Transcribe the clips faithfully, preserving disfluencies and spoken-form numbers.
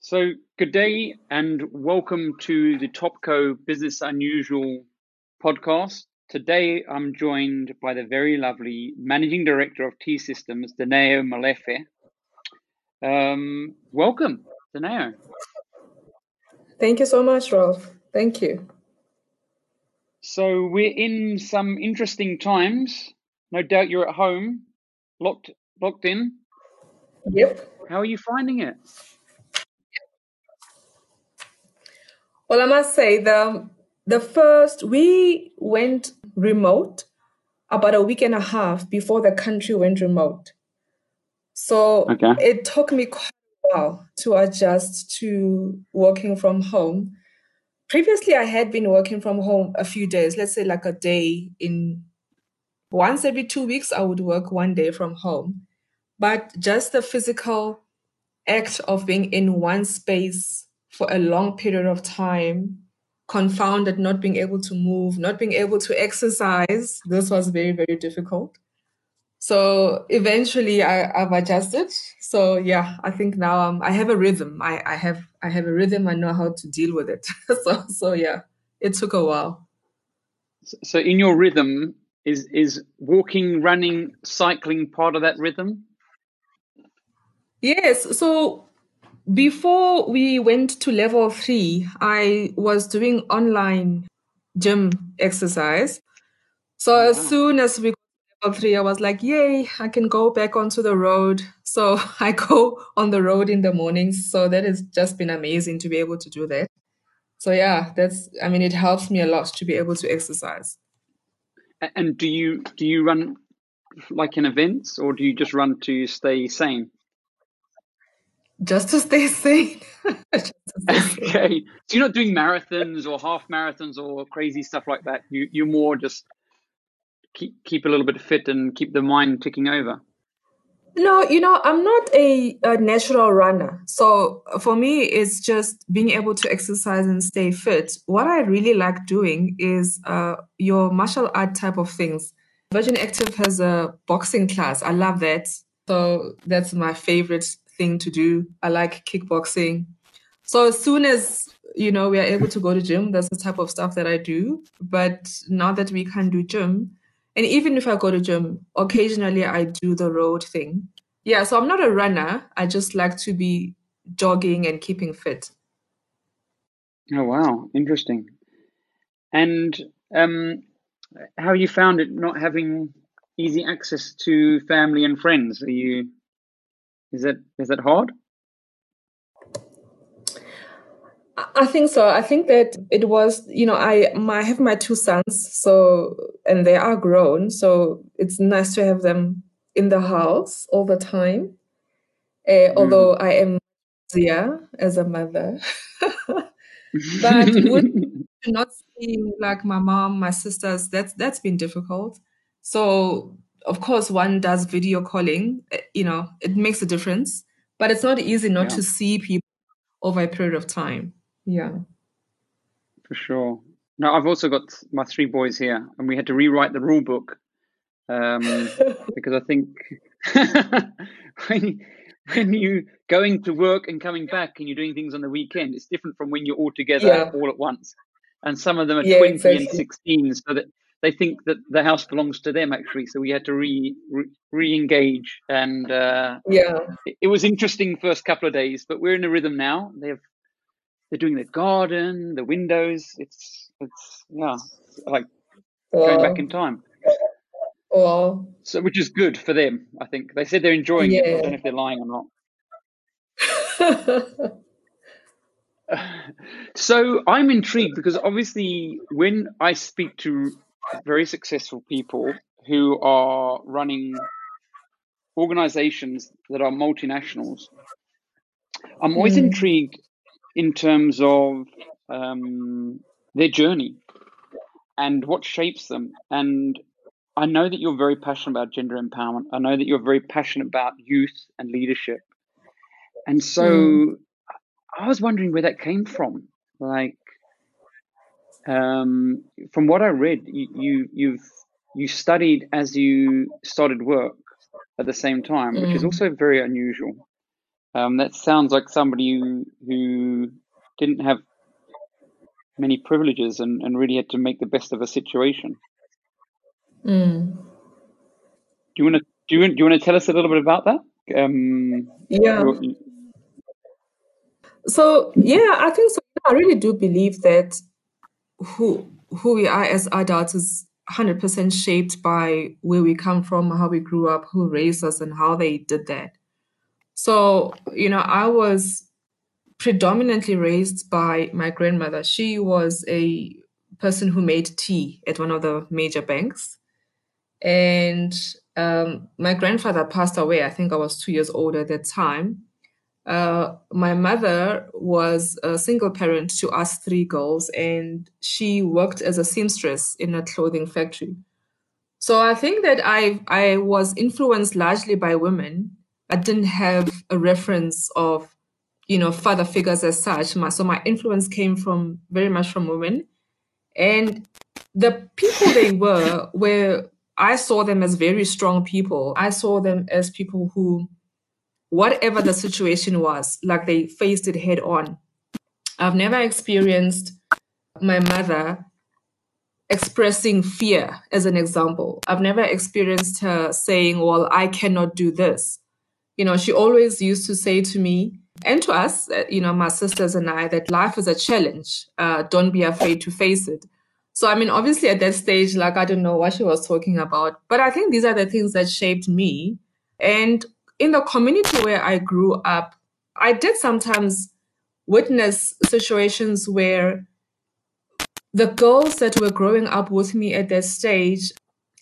So, good day and welcome to the Topco Business Unusual podcast. Today, I'm joined by the very lovely Managing Director of T-Systems, Daneo Molefe. Um, welcome, Daneo. Thank you so much, Ralph. Thank you. So, we're in some interesting times. No doubt you're at home, locked locked in. Yep. How are you finding it? Well, I must say the the first we went remote about a week and a half before the country went remote. So okay. It took me quite a while to adjust to working from home. Previously, I had been working from home a few days, let's say like a day in. Once every two weeks, I would work one day from home. But just the physical act of being in one space for a long period of time, confounded, not being able to move, not being able to exercise, this was very, very difficult. So eventually I, I've adjusted. So yeah, I think now um, I have a rhythm. I, I have I have a rhythm. I know how to deal with it. so so yeah, it took a while. So in your rhythm, Is is walking, running, cycling part of that rhythm? Yes. So before we went to level three, I was doing online gym exercise. So wow. As soon as we got to level three, I was like, yay, I can go back onto the road. So I go on the road in the mornings. So that has just been amazing to be able to do that. So yeah, that's, I mean, it helps me a lot to be able to exercise. And do you do you run like in events, or do you just run to stay sane? Just to stay sane. to stay sane. Okay, so you're not doing marathons or half marathons or crazy stuff like that. You you more just keep keep a little bit fit and keep the mind ticking over. No, you know, I'm not a, a natural runner. So for me, it's just being able to exercise and stay fit. What I really like doing is uh, your martial art type of things. Virgin Active has a boxing class. I love that. So that's my favorite thing to do. I like kickboxing. So as soon as, you know, we are able to go to gym, that's the type of stuff that I do. But now that we can't do gym, and even if I go to gym, occasionally I do the road thing. Yeah, so I'm not a runner. I just like to be jogging and keeping fit. Oh, wow. Interesting. And um, how you found it not having easy access to family and friends? Are you, is that, is that hard? I think so. I think that it was, you know, I, my, I have my two sons, so, and they are grown, so it's nice to have them in the house all the time, uh, mm. although I am busier as a mother. But would not seeing like my mom, my sisters, that's, that's been difficult. So, of course, one does video calling, you know, it makes a difference, but it's not easy not yeah. to see people over a period of time. Yeah, for sure. Now, I've also got my three boys here, and we had to rewrite the rule book um, because I think when, when you're going to work and coming back and you're doing things on the weekend, it's different from when you're all together yeah. all at once. And some of them are yeah, twenty exactly. and sixteen, so that they think that the house belongs to them, actually. So we had to re, re, re-engage. And uh, yeah, it, it was interesting first couple of days, but we're in a rhythm now. They have They're doing the garden, the windows. It's, it's yeah, it's like wow. going back in time. Wow. So, which is good for them, I think. They said they're enjoying yeah. it. I don't know if they're lying or not. So I'm intrigued because obviously when I speak to very successful people who are running organizations that are multinationals, I'm always mm. intrigued in terms of um, their journey and what shapes them. And I know that you're very passionate about gender empowerment. I know that you're very passionate about youth and leadership. And so mm. I was wondering where that came from. Like, um, from what I read, you, you, you've you studied as you started work at the same time, which mm. is also very unusual. Um, that sounds like somebody who, who didn't have many privileges and, and really had to make the best of a situation. Mm. Do you want to do you, do you want to tell us a little bit about that? Um, yeah. Or, so yeah, I think so. I really do believe that who who we are as adults is one hundred percent shaped by where we come from, how we grew up, who raised us, and how they did that. So, you know, I was predominantly raised by my grandmother. She was a person who made tea at one of the major banks. And um, my grandfather passed away. I think I was two years old at that time. Uh, my mother was a single parent to us three girls, and she worked as a seamstress in a clothing factory. So I think that I I was influenced largely by women. I didn't have a reference of, you know, father figures as such. My, so my influence came from very much from women, and the people they were were I saw them as very strong people. I saw them as people who, whatever the situation was, like they faced it head on. I've never experienced my mother expressing fear, as an example. I've never experienced her saying, well, I cannot do this. You know, she always used to say to me and to us, you know, my sisters and I, that life is a challenge. Uh, don't be afraid to face it. So, I mean, obviously at that stage, like, I don't know what she was talking about, but I think these are the things that shaped me. And in the community where I grew up, I did sometimes witness situations where the girls that were growing up with me at that stage,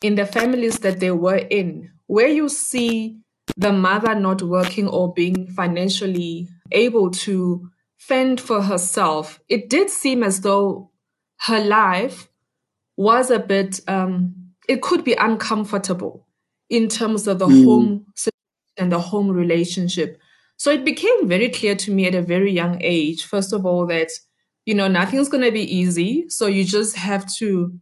in the families that they were in, where you see the mother not working or being financially able to fend for herself, it did seem as though her life was a bit, um, it could be uncomfortable in terms of the mm. home situation and the home relationship. So it became very clear to me at a very young age, first of all, that, you know, nothing's going to be easy. So you just have to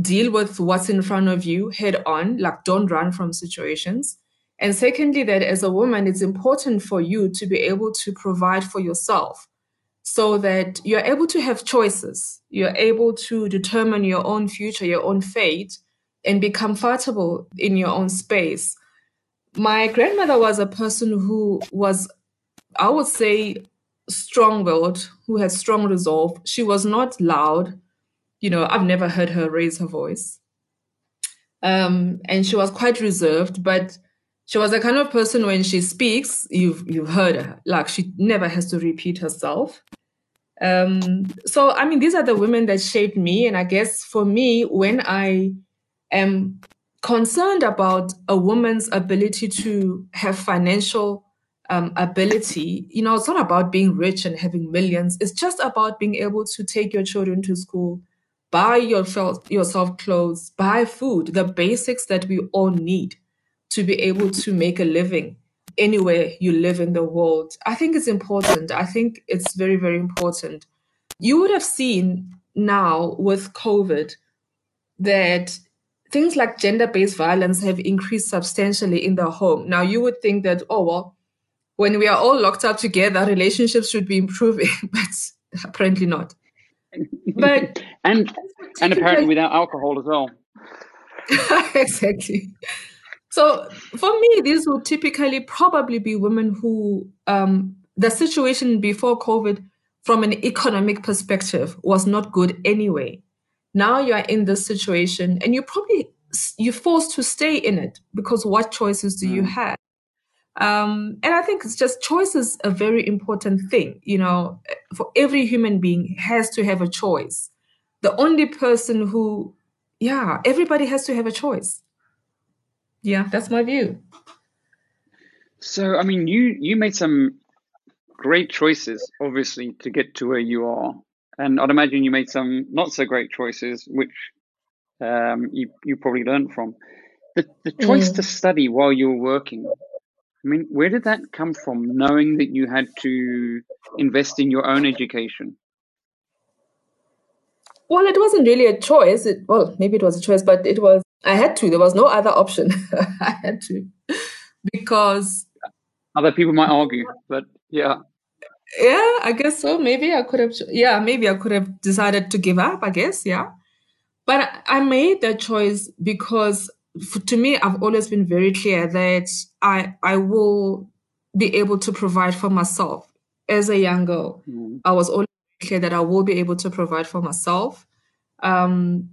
deal with what's in front of you head on, like don't run from situations. And secondly, that as a woman, it's important for you to be able to provide for yourself so that you're able to have choices. You're able to determine your own future, your own fate, and be comfortable in your own space. My grandmother was a person who was, I would say, strong-willed, who had strong resolve. She was not loud. You know, I've never heard her raise her voice. Um, and she was quite reserved, but she was the kind of person when she speaks, you've, you've heard her. Like, she never has to repeat herself. Um, so, I mean, these are the women that shaped me. And I guess for me, when I am concerned about a woman's ability to have financial um, ability, you know, it's not about being rich and having millions. It's just about being able to take your children to school, buy yourself, yourself clothes, buy food, the basics that we all need to be able to make a living anywhere you live in the world. I think it's important. I think it's very, very important. You would have seen now with COVID that things like gender-based violence have increased substantially in the home. Now, you would think that, oh, well, when we are all locked up together, relationships should be improving, but apparently not. But and and apparently without alcohol as well. Exactly. So for me, these would typically probably be women who, um, the situation before COVID from an economic perspective was not good anyway. Now you are in this situation and you're probably, you're forced to stay in it because what choices do mm. you have? Um, and I think it's just choice is a very important thing. You know, for every human being has to have a choice. The only person who, yeah, everybody has to have a choice. Yeah, that's my view. So, I mean, you, you made some great choices, obviously, to get to where you are. And I'd imagine you made some not so great choices, which um, you you probably learned from. The the choice mm. to study while you were working, I mean, where did that come from, knowing that you had to invest in your own education? Well, it wasn't really a choice. It, well, maybe it was a choice, but it was I had to. There was no other option. I had to, because other people might argue, but yeah. Yeah, I guess so. Maybe I could have, yeah, maybe I could have decided to give up, I guess, yeah. But I made that choice because for, to me, I've always been very clear that I I will be able to provide for myself. As a young girl, mm. I was always clear that I will be able to provide for myself. Um,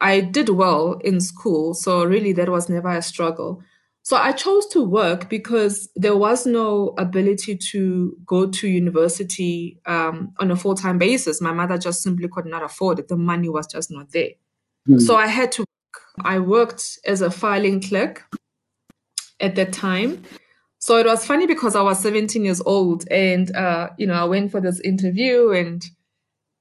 I did well in school, so really that was never a struggle. So I chose to work because there was no ability to go to university um, on a full-time basis. My mother just simply could not afford it. The money was just not there. Mm. So I had to work. I worked as a filing clerk at that time. So it was funny because I was seventeen years old and, uh, you know, I went for this interview and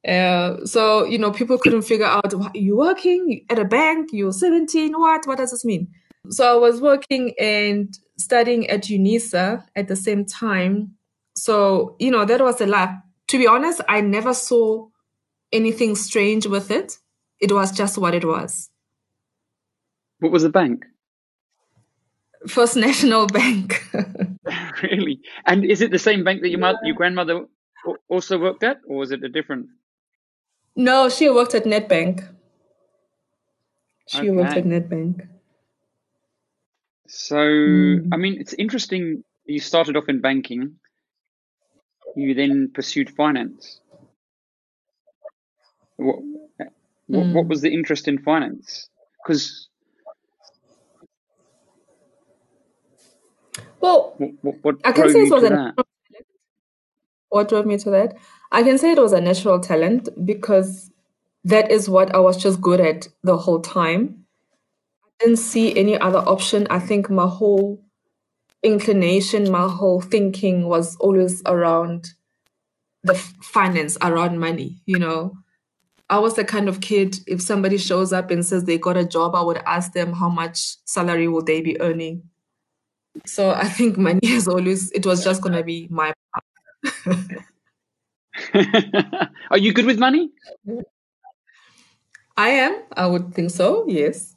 uh, so, you know, people couldn't figure out, you're working at a bank, you're seventeen, what? What does this mean? So I was working and studying at UNISA at the same time. So, you know, that was a lot. To be honest, I never saw anything strange with it. It was just what it was. What was the bank? First National Bank. Really? And is it the same bank that your, yeah. mother, your grandmother also worked at, or was it a different? No, she worked at NetBank. She okay. worked at NetBank. So, mm. I mean, it's interesting. You started off in banking. You then pursued finance. What, what, mm. what was the interest in finance? Because, well, what, what I can say it was a natural talent. What drove me to that? I can say it was a natural talent because that is what I was just good at the whole time. Didn't see any other option. I think my whole inclination, my whole thinking was always around the f- finance, around money, you know. I was the kind of kid, if somebody shows up and says they got a job, I would ask them how much salary will they be earning. So I think money is always, it was just going to be my part. Are you good with money? I am. I would think so, yes.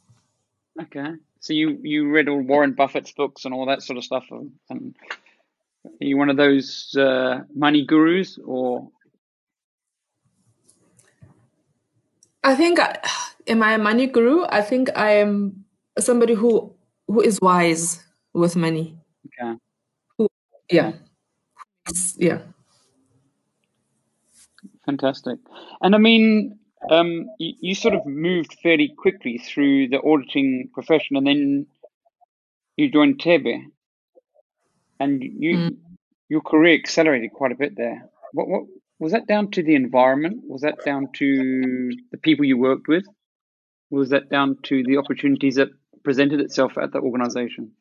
Okay, so you, you read all Warren Buffett's books and all that sort of stuff. And are you one of those uh, money gurus, or? I think, I, am I a money guru? I think I am somebody who who is wise with money. Okay. Who, yeah. Yeah. Fantastic. And I mean, Um, you, you sort of moved fairly quickly through the auditing profession, and then you joined Tebe, and you mm. your career accelerated quite a bit there. What, what was that down to? The environment? Was that down to the people you worked with? Was that down to the opportunities that presented itself at the organisation?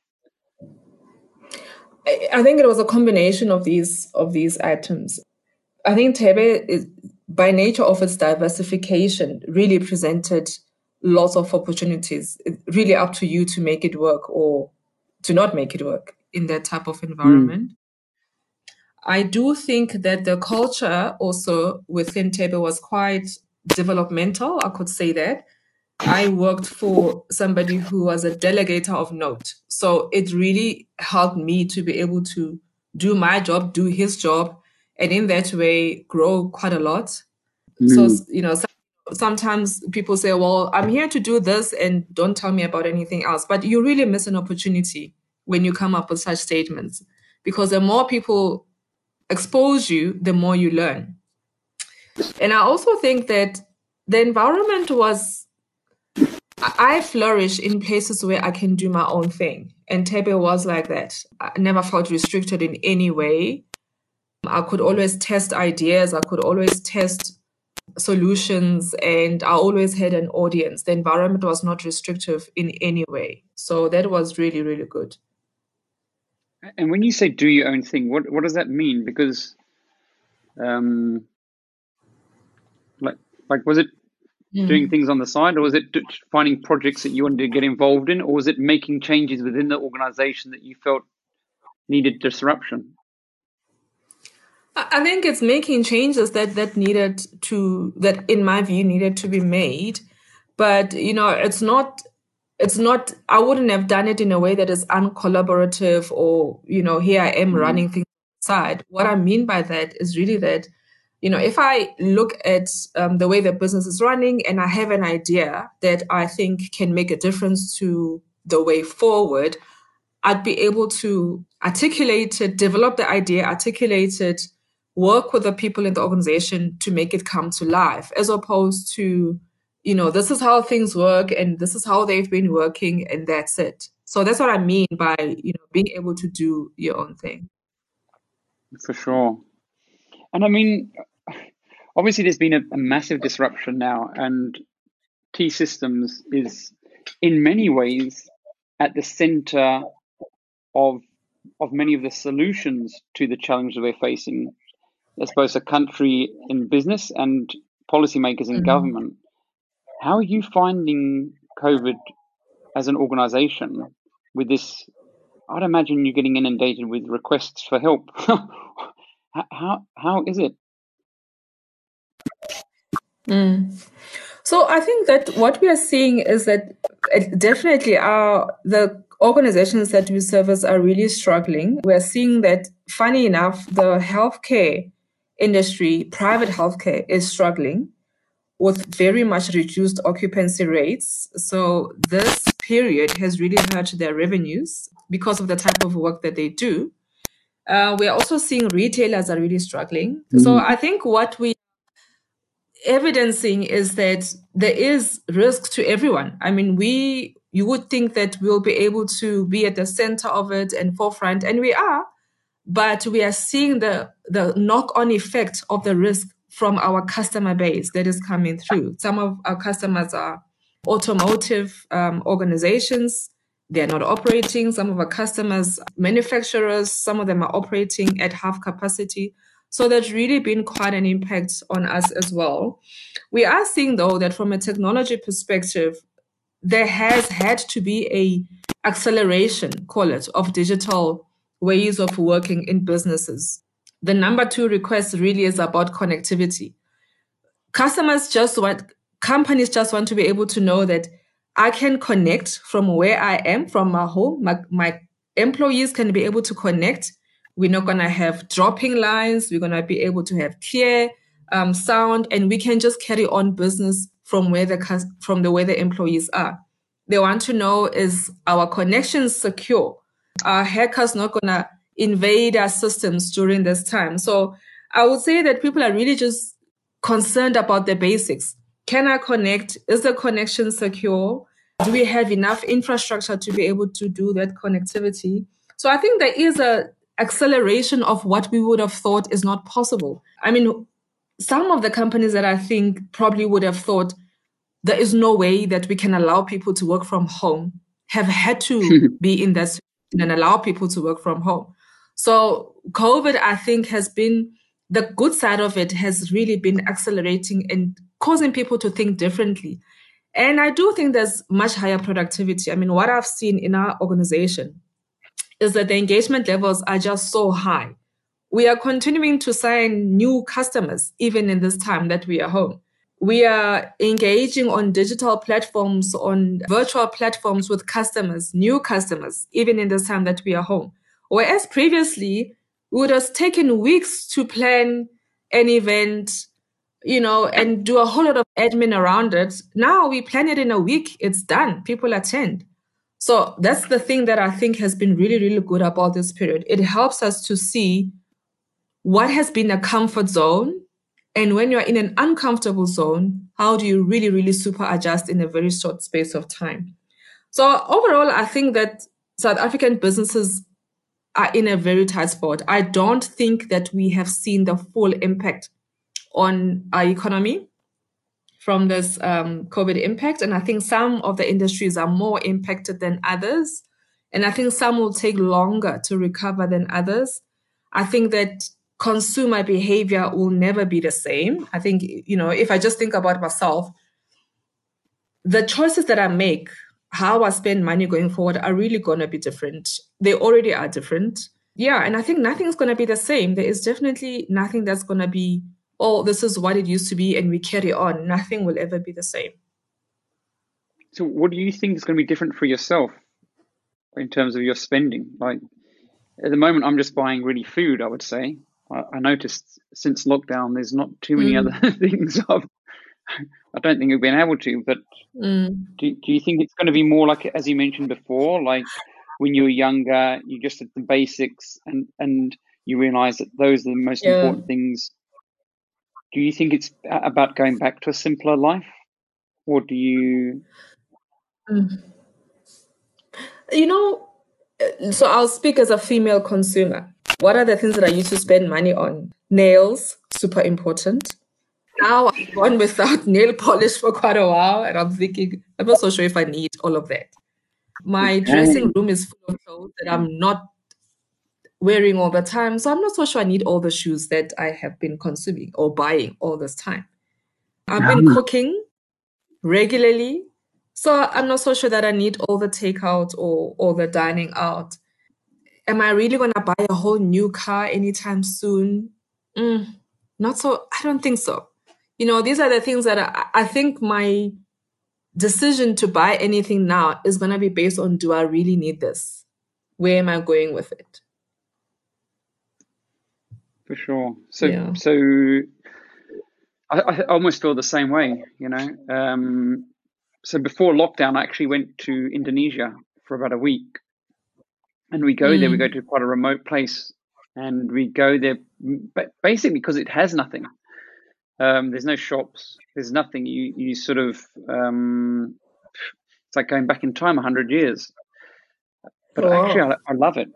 I, I think it was a combination of these of these items. I think Tebe is, by nature of its diversification, really presented lots of opportunities. It's really up to you to make it work or to not make it work in that type of environment. Mm. I do think that the culture also within Tebe was quite developmental, I could say that. I worked for somebody who was a delegator of note. So it really helped me to be able to do my job, do his job, and in that way, grow quite a lot. Mm. So, you know, sometimes people say, well, I'm here to do this and don't tell me about anything else. But you really miss an opportunity when you come up with such statements, because the more people expose you, the more you learn. And I also think that the environment was, I flourish in places where I can do my own thing. And Tebe was like that. I never felt restricted in any way. I could always test ideas. I could always test solutions. And I always had an audience. The environment was not restrictive in any way. So that was really, really good. And when you say do your own thing, what, what does that mean? Because, um, like, like was it mm. doing things on the side, or was it finding projects that you wanted to get involved in, or was it making changes within the organization that you felt needed disruption? I think it's making changes that, that needed to, that in my view needed to be made. But, you know, it's not it's not, I wouldn't have done it in a way that is uncollaborative or, you know, here I am mm-hmm. running things aside. What I mean by that is really that, you know, if I look at um, the way the business is running and I have an idea that I think can make a difference to the way forward, I'd be able to articulate it, develop the idea, articulate it, work with the people in the organization to make it come to life, as opposed to, you know, this is how things work and this is how they've been working and that's it. So that's what I mean by, you know, being able to do your own thing. For sure. And I mean, obviously there's been a, a massive disruption now, and T-Systems is in many ways at the center of of many of the solutions to the challenges we're facing as both a country in business and policymakers in mm-hmm. government. How are you finding COVID as an organization with this? I'd imagine you're getting inundated with requests for help. How how is it? Mm. So I think that what we are seeing is that definitely our, the organizations that we service are really struggling. We're seeing that, funny enough, the healthcare industry, private healthcare, is struggling with very much reduced occupancy rates. So this period has really hurt their revenues because of the type of work that they do. Uh, we're also seeing retailers are really struggling. Mm. So I think what we evidencing is that there is risk to everyone. I mean, we you would think that we'll be able to be at the center of it and forefront, and we are, but we are seeing the, the knock-on effect of the risk from our customer base that is coming through. Some of our customers are automotive um, organizations. They're not operating. Some of our customers, manufacturers, some of them are operating at half capacity. So that's really been quite an impact on us as well. We are seeing, though, that from a technology perspective, there has had to be a acceleration, call it, of digital ways of working in businesses. The number two request really is about connectivity. Customers just want, companies just want to be able to know that I can connect from where I am, from my home. My, my employees can be able to connect. We're not going to have dropping lines. We're going to be able to have clear um, sound, and we can just carry on business from where the from the way the employees are. They want to know, is our connections secure? Are hackers not going to invade our systems during this time? So I would say that people are really just concerned about the basics. Can I connect? Is the connection secure? Do we have enough infrastructure to be able to do that connectivity? So I think there is a acceleration of what we would have thought is not possible. I mean, some of the companies that I think probably would have thought there is no way that we can allow people to work from home have had to be in that situation and allow people to work from home. So COVID, I think, has been, the good side of it has really been accelerating and causing people to think differently. And I do think there's much higher productivity. I mean, what I've seen in our organization is that the engagement levels are just so high. We are continuing to sign new customers, even in this time that we are home. We are engaging on digital platforms, on virtual platforms with customers, new customers, even in this time that we are home. Whereas previously, it would have taken weeks to plan an event, you know, and do a whole lot of admin around it. Now we plan it in a week, it's done, people attend. So that's the thing that I think has been really, really good about this period. It helps us to see what has been a comfort zone. And when you're in an uncomfortable zone, how do you really, really super adjust in a very short space of time? So overall, I think that South African businesses are in a very tight spot. I don't think that we have seen the full impact on our economy from this um, COVID impact. And I think some of the industries are more impacted than others. And I think some will take longer to recover than others. I think that consumer behavior will never be the same. I think, you know, if I just think about myself, the choices that I make, how I spend money going forward are really going to be different. They already are different. Yeah, and I think nothing's going to be the same. There is definitely nothing that's going to be, oh, this is what it used to be and we carry on. Nothing will ever be the same. So what do you think is going to be different for yourself in terms of your spending? Like at the moment, I'm just buying really food, I would say. I, I noticed since lockdown, there's not too many mm. other things I've, I don't think we've been able to, but mm. do, do you think it's going to be more like, as you mentioned before, like when you were younger, you just did the basics and, and you realize that those are the most yeah. important things. Do you think it's about going back to a simpler life, or do you? Mm. You know, so I'll speak as a female consumer. What are the things that I used to spend money on? Nails, super important. Now I've gone without nail polish for quite a while, and I'm thinking, I'm not so sure if I need all of that. My dressing room is full of clothes that I'm not wearing all the time, so I'm not so sure I need all the shoes that I have been consuming or buying all this time. I've been cooking regularly, so I'm not so sure that I need all the takeout or all the dining out. Am I really going to buy a whole new car anytime soon? Mm, not so. I don't think so. You know, these are the things that I, I think my decision to buy anything now is going to be based on, do I really need this? Where am I going with it? For sure. So, yeah. so I, I almost feel the same way, you know. Um, so before lockdown, I actually went to Indonesia for about a week. And we go mm. there, we go to quite a remote place, and we go there basically because it has nothing. Um, there's no shops, there's nothing. You you sort of, um, it's like going back in time one hundred years. But wow. actually, I, I love it.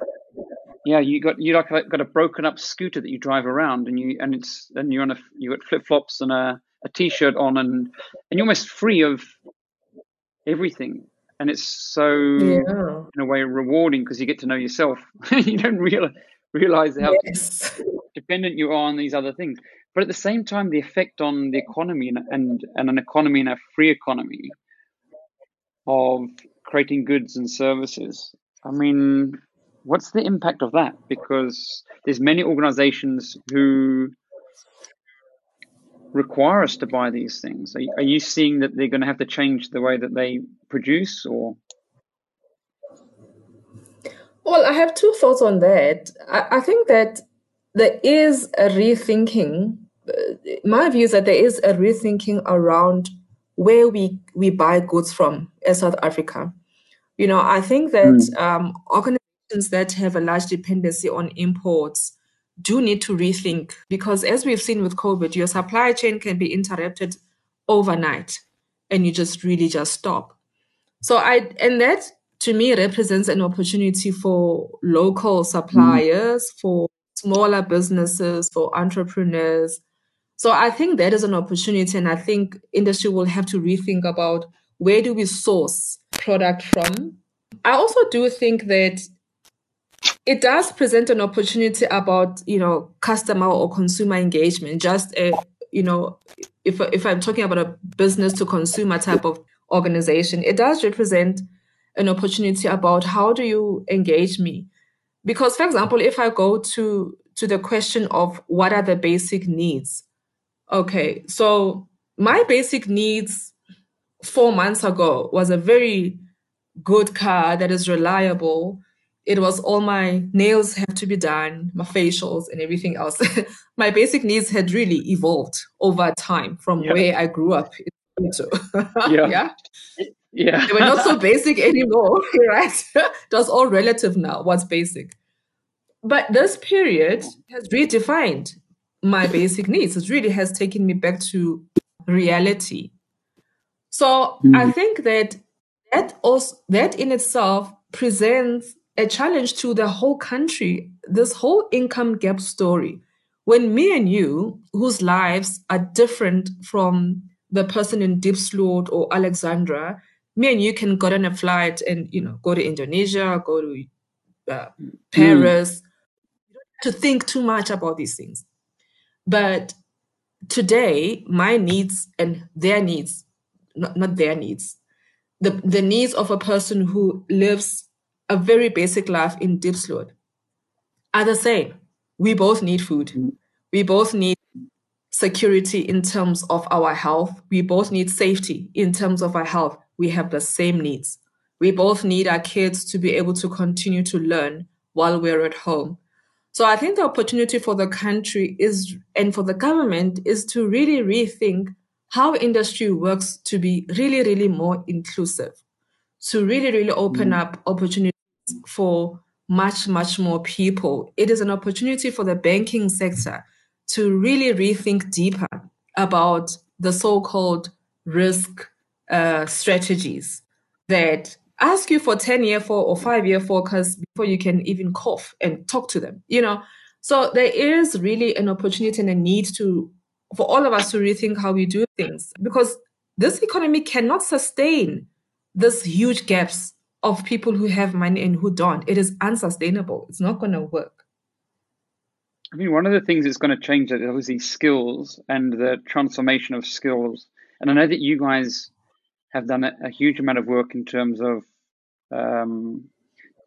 Yeah, you got you like got a broken up scooter that you drive around, and you and it's and you're on a you got flip flops and a, a t shirt on, and and you're almost free of everything. And it's so, yeah. in a way, rewarding because you get to know yourself. You don't real, realize how yes. dependent you are on these other things. But at the same time, the effect on the economy and, and, and an economy and a free economy of creating goods and services. I mean, what's the impact of that? Because there's many organizations who require us to buy these things. Are, are you seeing that they're going to have to change the way that they produce, or? Well, I have two thoughts on that. I, I think that there is a rethinking. My view is that there is a rethinking around where we, we buy goods from as South Africa. You know, I think that mm. um, organizations that have a large dependency on imports do need to rethink, because as we've seen with COVID, your supply chain can be interrupted overnight and you just really just stop. So I, and that to me represents an opportunity for local suppliers, mm. for smaller businesses, for entrepreneurs. So I think that is an opportunity, and I think industry will have to rethink about where do we source product from. I also do think that it does present an opportunity about, you know, customer or consumer engagement. Just, a, you know, if if I'm talking about a business to consumer type of organization, it does represent an opportunity about how do you engage me? Because, for example, if I go to, to the question of what are the basic needs? Okay, so my basic needs four months ago was a very good car that is reliable. It was all my nails have to be done, my facials and everything else. My basic needs had really evolved over time from yep. where I grew up. yeah. yeah. Yeah. They were not so basic anymore, right? It was all relative now, what's basic. But this period has redefined my basic needs. It really has taken me back to reality. So mm. I think that that, also, that in itself presents a challenge to the whole country, this whole income gap story. When me and you, whose lives are different from the person in Diepsloot or Alexandra, me and you can get on a flight and, you know, go to Indonesia, go to uh, Paris, mm. to think too much about these things. But today, my needs and their needs, not, not their needs, the, the needs of a person who lives a very basic life in Diepsloot are the same. We both need food. We both need security in terms of our health. We both need safety in terms of our health. we have the same needs. We both need our kids to be able to continue to learn while we're at home. So I think the opportunity for the country is, and for the government, is to really rethink how industry works to be really, really more inclusive, to really, really open mm. up opportunities for much, much more people. It is an opportunity for the banking sector to really rethink deeper about the so-called risk uh, strategies that ask you for ten-year for or five-year forecasts before you can even cough and talk to them, you know. So there is really an opportunity and a need to for all of us to rethink how we do things, because this economy cannot sustain this huge gaps of people who have money and who don't. It is unsustainable. It's not going to work. I mean, one of the things that's going to change that is obviously skills and the transformation of skills. And I know that you guys have done a, a huge amount of work in terms of um,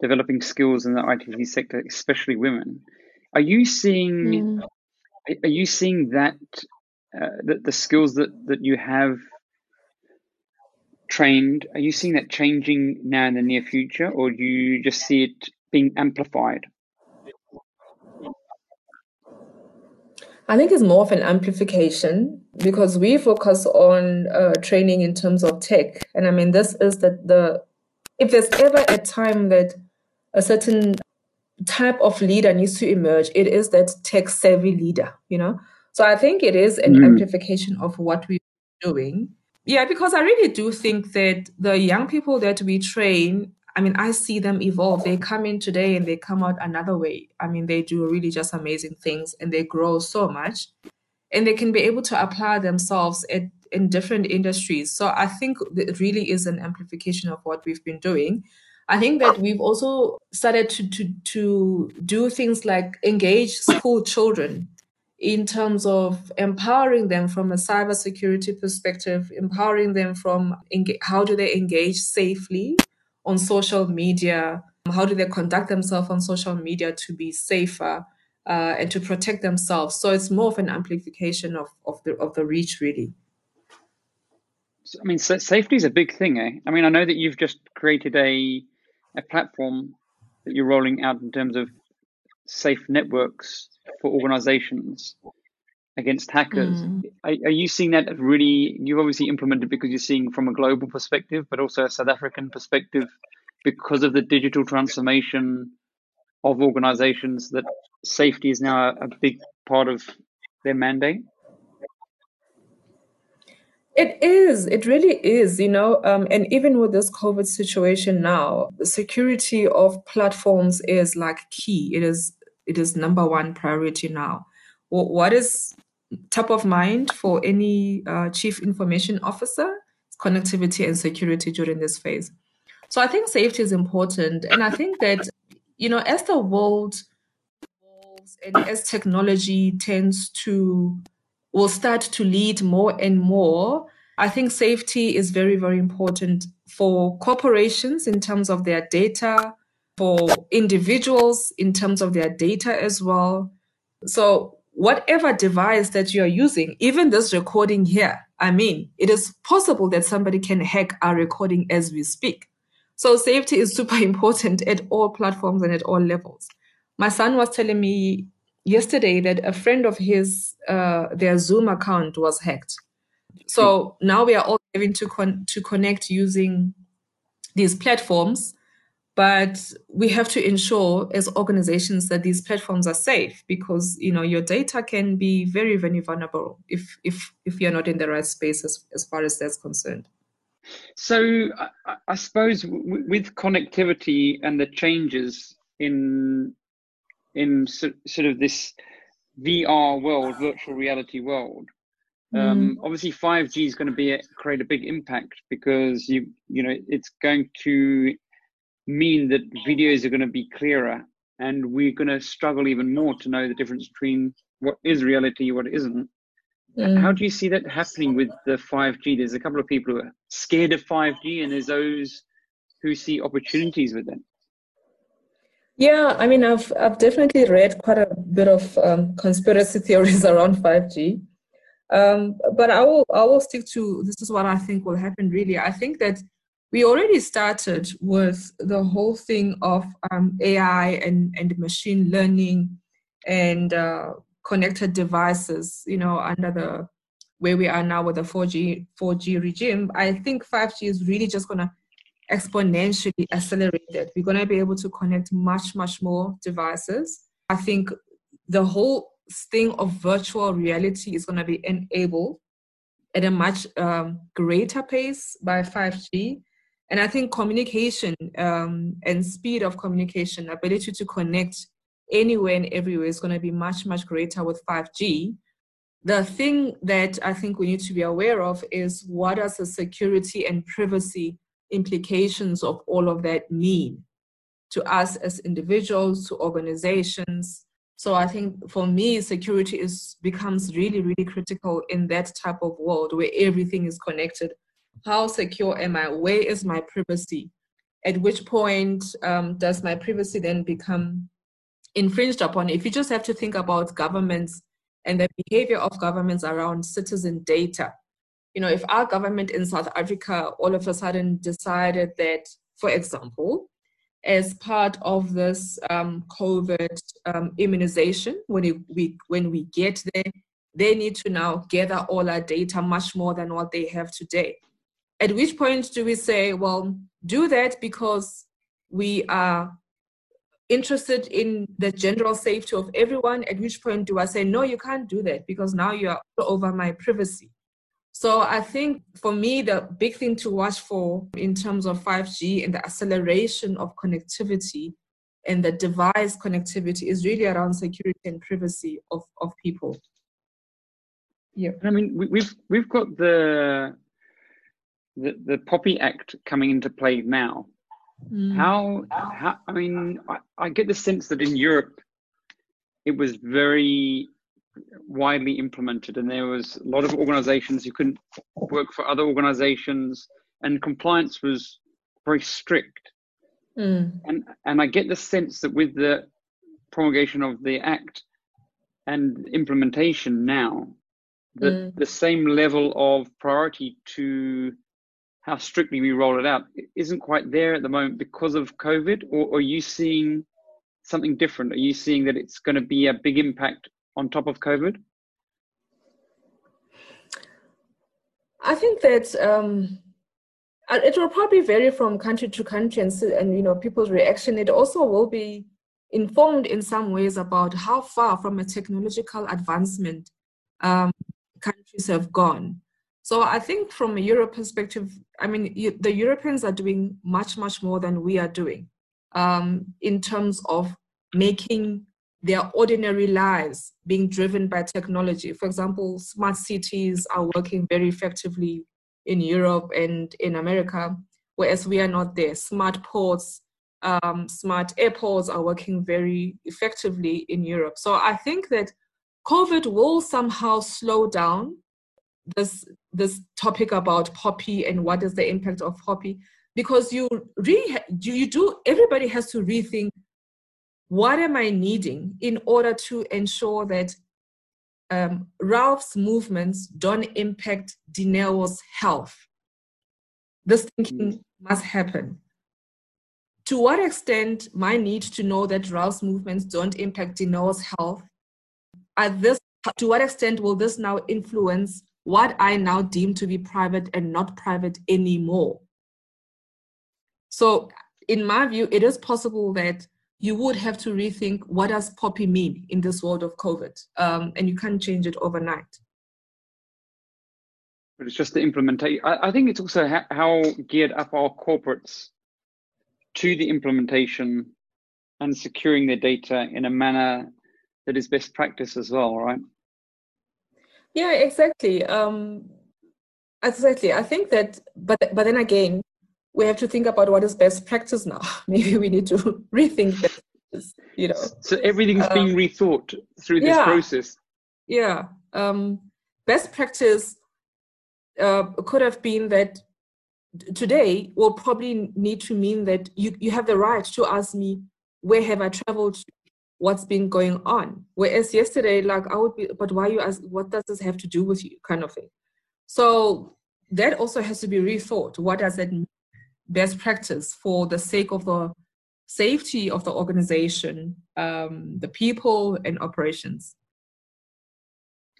developing skills in the I T sector, especially women. Are you seeing, mm. are you seeing that, uh, that the skills that, that you have trained, are you seeing that changing now in the near future, or do you just see it being amplified? I think it's more of an amplification, because we focus on uh, training in terms of tech. And I mean, this is that the, if there's ever a time that a certain type of leader needs to emerge, it is that tech savvy leader, you know? So I think it is an mm. amplification of what we're doing. Yeah, because I really do think that the young people that we train, I mean, I see them evolve. They come in today and they come out another way. I mean, they do really just amazing things and they grow so much, and they can be able to apply themselves at, in different industries. So I think it really is an amplification of what we've been doing. I think that we've also started to, to, to do things like engage school children in terms of empowering them from a cybersecurity perspective, empowering them from enga- how do they engage safely on social media, how do they conduct themselves on social media to be safer uh, and to protect themselves. So it's more of an amplification of, of the of the reach, really. So, I mean, so safety is a big thing, eh? I mean, I know that you've just created a a platform that you're rolling out in terms of safe networks for organizations against hackers. Mm. Are, are you seeing that really, you've obviously implemented because you're seeing from a global perspective, but also a South African perspective because of the digital transformation of organizations, that safety is now a big part of their mandate? It is, it really is, you know, um, and even with this COVID situation now, the security of platforms is like key. It is, it is number one priority now. What is top of mind for any uh, chief information officer? It's connectivity and security during this phase. So I think safety is important. And I think that, you know, as the world evolves and as technology tends to, will start to lead more and more, I think safety is very, very important for corporations in terms of their data, for individuals in terms of their data as well. So whatever device that you are using, even this recording here, I mean, it is possible that somebody can hack our recording as we speak. So safety is super important at all platforms and at all levels. My son was telling me yesterday that a friend of his, uh, their Zoom account was hacked. So now we are all having to con- to connect using these platforms. But we have to ensure as organizations that these platforms are safe, because, you know, your data can be very, very vulnerable if if, if you're not in the right space as, as far as that's concerned. So I, I suppose w- with connectivity and the changes in, in so, sort of this V R world, virtual reality world, mm-hmm. um, obviously five G is going to be a, create a big impact, because, you you know, it's going to mean that videos are going to be clearer, and we're going to struggle even more to know the difference between what is reality, what isn't. Mm. How do you see that happening with the five G? There's a couple of people who are scared of five G, and there's those who see opportunities with it. Yeah, I mean, I've I've definitely read quite a bit of um, conspiracy theories around five G, um, but I will I will stick to this is what I think will happen. Really, I think that we already started with the whole thing of um, A I and, and machine learning and uh, connected devices, you know, under the where we are now with the four G regime. I think five G is really just going to exponentially accelerate that. We're going to be able to connect much, much more devices. I think the whole thing of virtual reality is going to be enabled at a much um, greater pace by five G. And I think communication um, and speed of communication, ability to connect anywhere and everywhere is going to be much, much greater with five G. The thing that I think we need to be aware of is what are the security and privacy implications of all of that mean to us as individuals, to organizations. So I think for me, security is becomes really, really critical in that type of world where everything is connected. How secure am I? Where is my privacy? At which point um, does my privacy then become infringed upon? If you just have to think about governments and the behavior of governments around citizen data. You know, if our government in South Africa all of a sudden decided that, for example, as part of this um, COVID um, immunization, when it, we when we get there, they need to now gather all our data much more than what they have today. At which point do we say, well, do that because we are interested in the general safety of everyone? At which point do I say, no, you can't do that because now you are over my privacy? So I think for me, the big thing to watch for in terms of five G and the acceleration of connectivity and the device connectivity is really around security and privacy of, of people. Yeah. I mean, we've, we've got the, the, the Poppy Act coming into play now. Mm. How, how, I mean, I, I get the sense that in Europe, it was very widely implemented and there was a lot of organizations who couldn't work for other organizations and compliance was very strict. Mm. And, and I get the sense that with the promulgation of the Act and implementation now, that mm. the same level of priority to how strictly we roll it out isn't quite there at the moment because of COVID, or, or are you seeing something different? Are you seeing that it's going to be a big impact on top of COVID? I think that um, it will probably vary from country to country and, and you know, people's reaction. It also will be informed in some ways about how far from a technological advancement um, countries have gone. So I think from a Europe perspective, I mean, you, the Europeans are doing much, much more than we are doing um, in terms of making their ordinary lives being driven by technology. For example, smart cities are working very effectively in Europe and in America, whereas we are not there. Smart ports, um, smart airports are working very effectively in Europe. So I think that COVID will somehow slow down this this topic about Poppy and what is the impact of Poppy, because you re you do everybody has to rethink what am I needing in order to ensure that um, Ralph's movements don't impact Daneo's health. This thinking must happen. To what extent my need to know that Ralph's movements don't impact Daneo's health? At this, to what extent will this now influence what I now deem to be private and not private anymore? So in my view, it is possible that you would have to rethink what does Poppy mean in this world of COVID, um, and you can't change it overnight. But it's just the implementation. I, I think it's also ha how geared up our corporates to the implementation and securing their data in a manner that is best practice as well, right? Yeah, exactly. Um, exactly. I think that, but but then again, we have to think about what is best practice now. Maybe we need to rethink that, you know. So everything's um, being rethought through this yeah, process. Yeah. Um, best practice uh, could have been that today will probably need to mean that you, you have the right to ask me, where have I traveled to? What's been going on? Whereas yesterday, like I would be, but why you ask, what does this have to do with you kind of thing? So that also has to be rethought. What does that mean? best practice for the sake of the safety of the organization, um, the people and operations.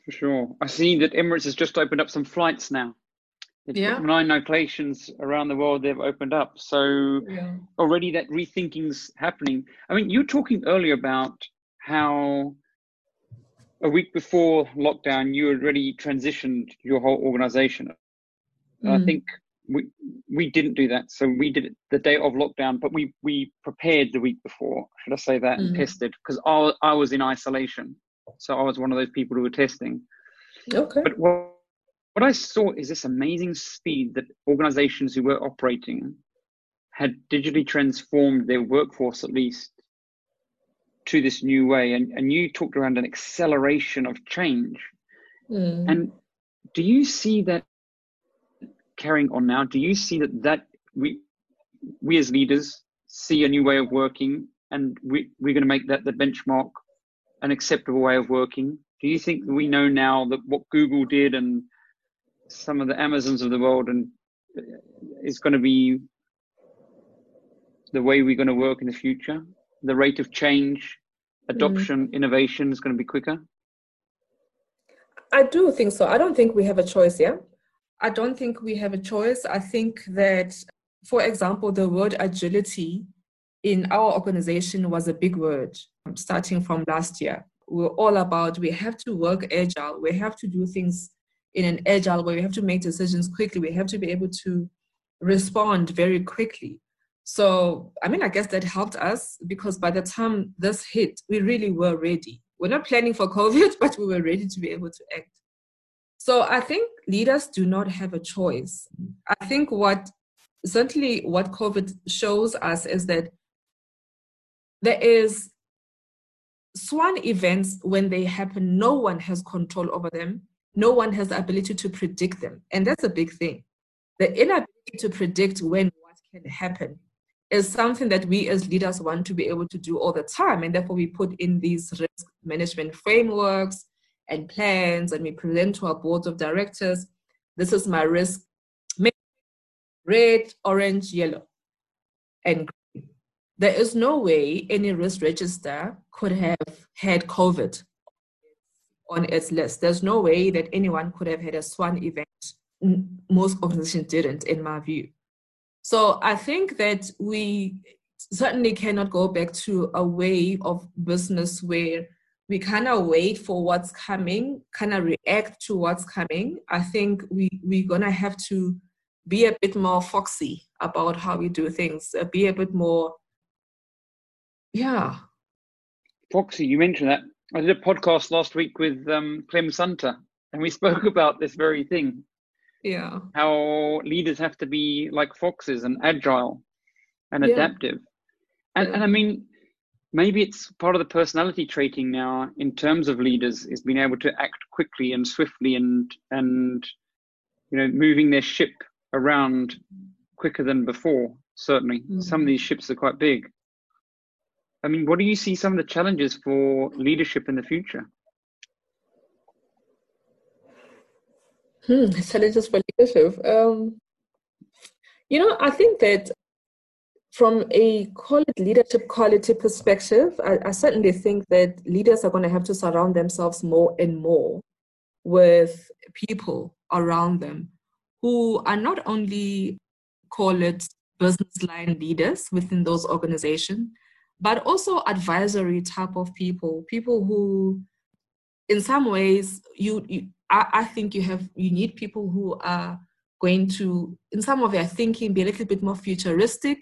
For sure. I see that Emirates has just opened up some flights now. They've yeah. got nine locations around the world they've opened up. So yeah. already that rethinking's happening. I mean, you were talking earlier about how a week before lockdown, you had already transitioned your whole organization. Mm. I think we we didn't do that. So we did it the day of lockdown, but we, we prepared the week before, should I say that, mm. and tested, because I, I was in isolation. So I was one of those people who were testing. Okay. But what, what I saw is this amazing speed that organizations who were operating had digitally transformed their workforce, at least, to this new way. And, and you talked around an acceleration of change. Mm. And do you see that carrying on now? Do you see that, that we, we as leaders see a new way of working, and we, we're going to make that the benchmark, an acceptable way of working? Do you think we know now that what Google did and some of the Amazons of the world and is going to be the way we're going to work in the future? The rate of change, adoption, mm. innovation is going to be quicker? I do think so. I don't think we have a choice, yeah? I don't think we have a choice. I think that, for example, the word agility in our organization was a big word starting from last year. We're all about, we have to work agile. We have to do things in an agile way. We have to make decisions quickly. We have to be able to respond very quickly. So, I mean, I guess that helped us, because by the time this hit, we really were ready. We're not planning for COVID, but we were ready to be able to act. So I think leaders do not have a choice. I think what, certainly what COVID shows us is that there is swan events. When they happen, no one has control over them. No one has the ability to predict them. And that's a big thing. The inability to predict when what can happen is something that we as leaders want to be able to do all the time. And therefore we put in these risk management frameworks and plans, and we present to our board of directors, this is my risk, red, orange, yellow, and green. There is no way any risk register could have had COVID on its list. There's no way that anyone could have had a swan event. Most organizations didn't, in my view. So I think that we certainly cannot go back to a way of business where we kind of wait for what's coming, kind of react to what's coming. I think we, we're going to have to be a bit more foxy about how we do things, uh, be a bit more, yeah. Foxy, you mentioned that. I did a podcast last week with um, Clem Sunter, and we spoke about this very thing. Yeah. How leaders have to be like foxes and agile and yeah. adaptive. And, yeah. and I mean, maybe it's part of the personality traiting now in terms of leaders, is being able to act quickly and swiftly and, and you know, moving their ship around quicker than before, certainly. Mm. Some of these ships are quite big. I mean, what do you see some of the challenges for leadership in the future? Hmm, challenges for leadership. Um, you know, I think that from a call it leadership quality perspective, I, I certainly think that leaders are going to have to surround themselves more and more with people around them who are not only, call it business line leaders within those organizations, but also advisory type of people, people who in some ways, you, you I, I think you have, you need people who are going to, in some of their thinking, be a little bit more futuristic,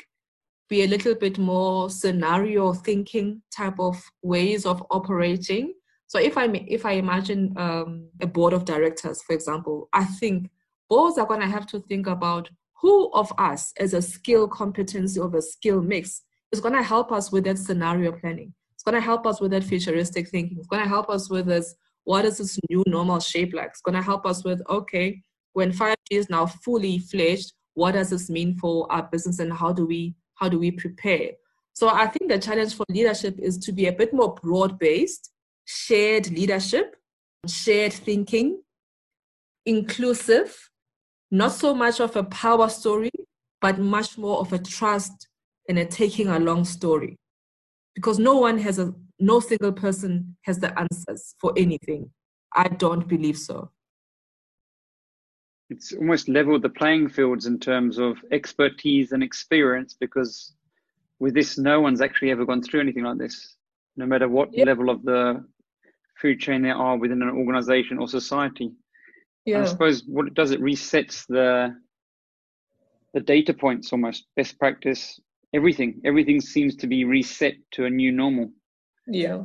be a little bit more scenario thinking type of ways of operating. So if I, if I imagine um, a board of directors, for example, I think boards are going to have to think about who of us as a skill competency of a skill mix is going to help us with that scenario planning. It's going to help us with that futuristic thinking. It's going to help us with this, what is this new normal shape like? It's going to help us with, okay, when five G is now fully fledged, what does this mean for our business, and how do we, how do we prepare? So I think the challenge for leadership is to be a bit more broad-based, shared leadership, shared thinking, inclusive, not so much of a power story, but much more of a trust and a taking along story. Because no one has a, no single person has the answers for anything. I don't believe so. It's almost leveled the playing fields in terms of expertise and experience, because with this, no one's actually ever gone through anything like this, no matter what yeah. level of the food chain there are within an organization or society. Yeah. I suppose what it does, it resets the the data points almost, best practice, everything. Everything seems to be reset to a new normal. Yeah.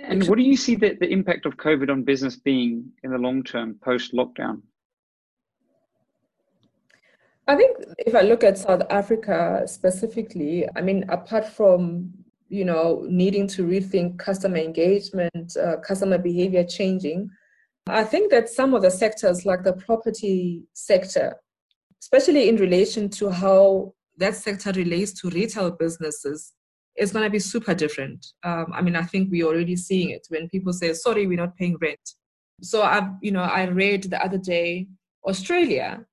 And what do you see the, the impact of COVID on business being in the long term post-lockdown? I think if I look at South Africa specifically, I mean, apart from, you know, needing to rethink customer engagement, uh, customer behavior changing, I think that some of the sectors like the property sector, especially in relation to how that sector relates to retail businesses, is going to be super different. Um, I mean, I think we're already seeing it when people say, sorry, we're not paying rent. So, I've, you know, I read the other day, Australia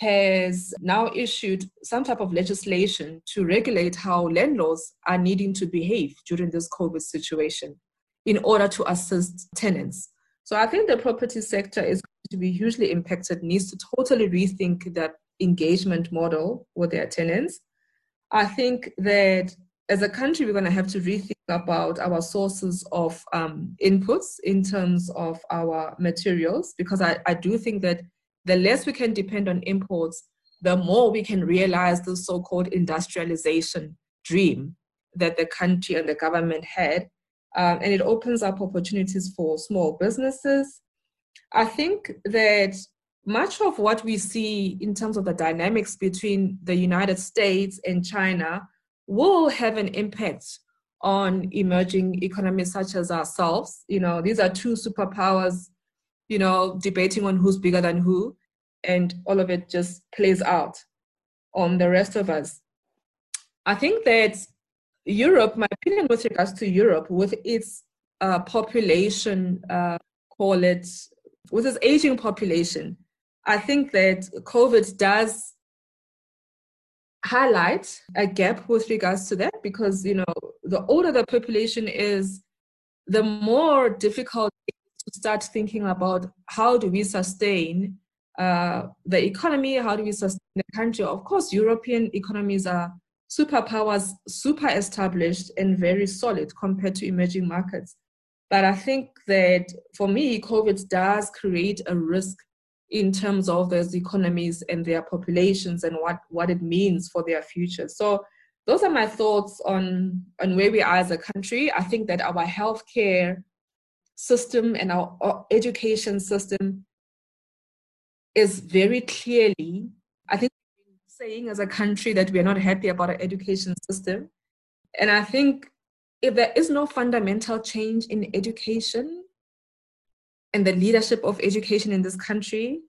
has now issued some type of legislation to regulate how landlords are needing to behave during this COVID situation in order to assist tenants. So I think the property sector is going to be hugely impacted, needs to totally rethink that engagement model with their tenants. I think that as a country, we're going to have to rethink about our sources of um, inputs in terms of our materials, because I, I do think that the less we can depend on imports, the more we can realize the so-called industrialization dream that the country and the government had. Um, and it opens up opportunities for small businesses. I think that much of what we see in terms of the dynamics between the United States and China will have an impact on emerging economies such as ourselves. You know, these are two superpowers, you know, debating on who's bigger than who, and all of it just plays out on the rest of us. I think that Europe, my opinion with regards to Europe, with its uh, population, uh, call it, with its aging population, I think that COVID does highlight a gap with regards to that, because, you know, the older the population is, the more difficult it is to start thinking about how do we sustain uh, the economy, how do we sustain the country. Of course, European economies are superpowers, super established and very solid compared to emerging markets. But I think that for me, COVID does create a risk in terms of those economies and their populations and what, what it means for their future. So those are my thoughts on, on where we are as a country. I think that our healthcare system and our education system is very clearly, I think, saying as a country that we are not happy about our education system. And I think if there is no fundamental change in education and the leadership of education in this country,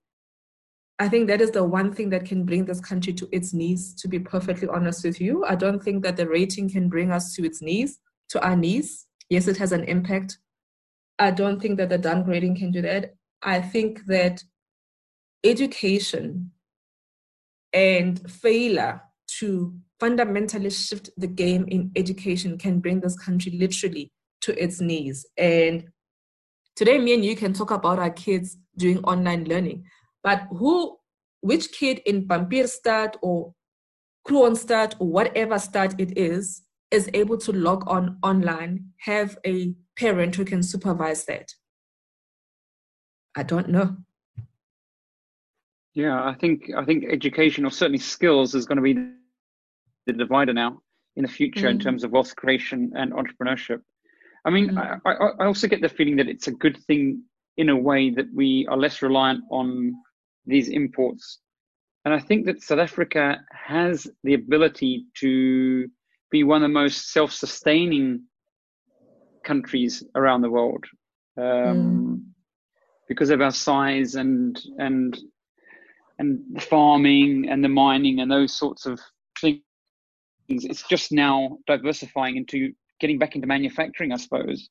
I think that is the one thing that can bring this country to its knees, to be perfectly honest with you. I don't think that the rating can bring us to its knees, to our knees. Yes, it has an impact. I don't think that the downgrading can do that. I think that education and failure to fundamentally shift the game in education can bring this country literally to its knees. And today, me and you can talk about our kids doing online learning, but who, which kid in Pampierstad or Kroonstad or whatever stad it is, is able to log on online, have a parent who can supervise that? I don't know. Yeah, I think I think education, or certainly skills, is going to be the divider now in the future mm-hmm. in terms of wealth creation and entrepreneurship. I mean, mm-hmm. I, I also get the feeling that it's a good thing in a way that we are less reliant on these imports. And I think that South Africa has the ability to be one of the most self-sustaining countries around the world um, mm. because of our size and and. and the farming and the mining and those sorts of things. It's just now diversifying into getting back into manufacturing, I suppose,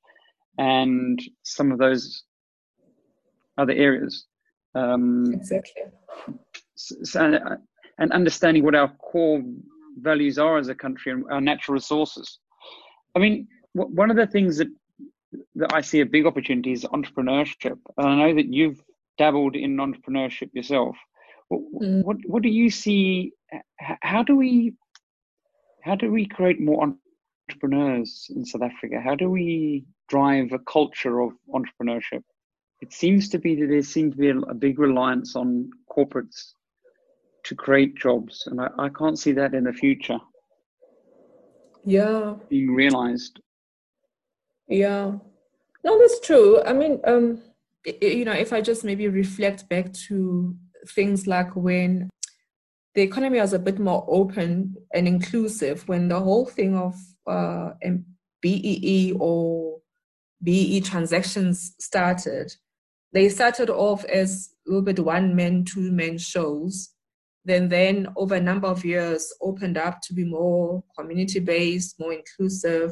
and some of those other areas. Um, exactly. So, so and understanding what our core values are as a country and our natural resources. I mean, w- one of the things that that I see a big opportunity is entrepreneurship. And I know that you've dabbled in entrepreneurship yourself. Mm. What what do you see? How do we how do we create more entrepreneurs in South Africa? How do we drive a culture of entrepreneurship? It seems to be that there seems to be a, a big reliance on corporates to create jobs, and I, I can't see that in the future. Yeah, being realized. Yeah, no, that's true. I mean, um, you know, if I just maybe reflect back to things like when the economy was a bit more open and inclusive, when the whole thing of uh, B E E or B E E transactions started, they started off as a little bit one-man, two-man shows. Then, then over a number of years, opened up to be more community-based, more inclusive.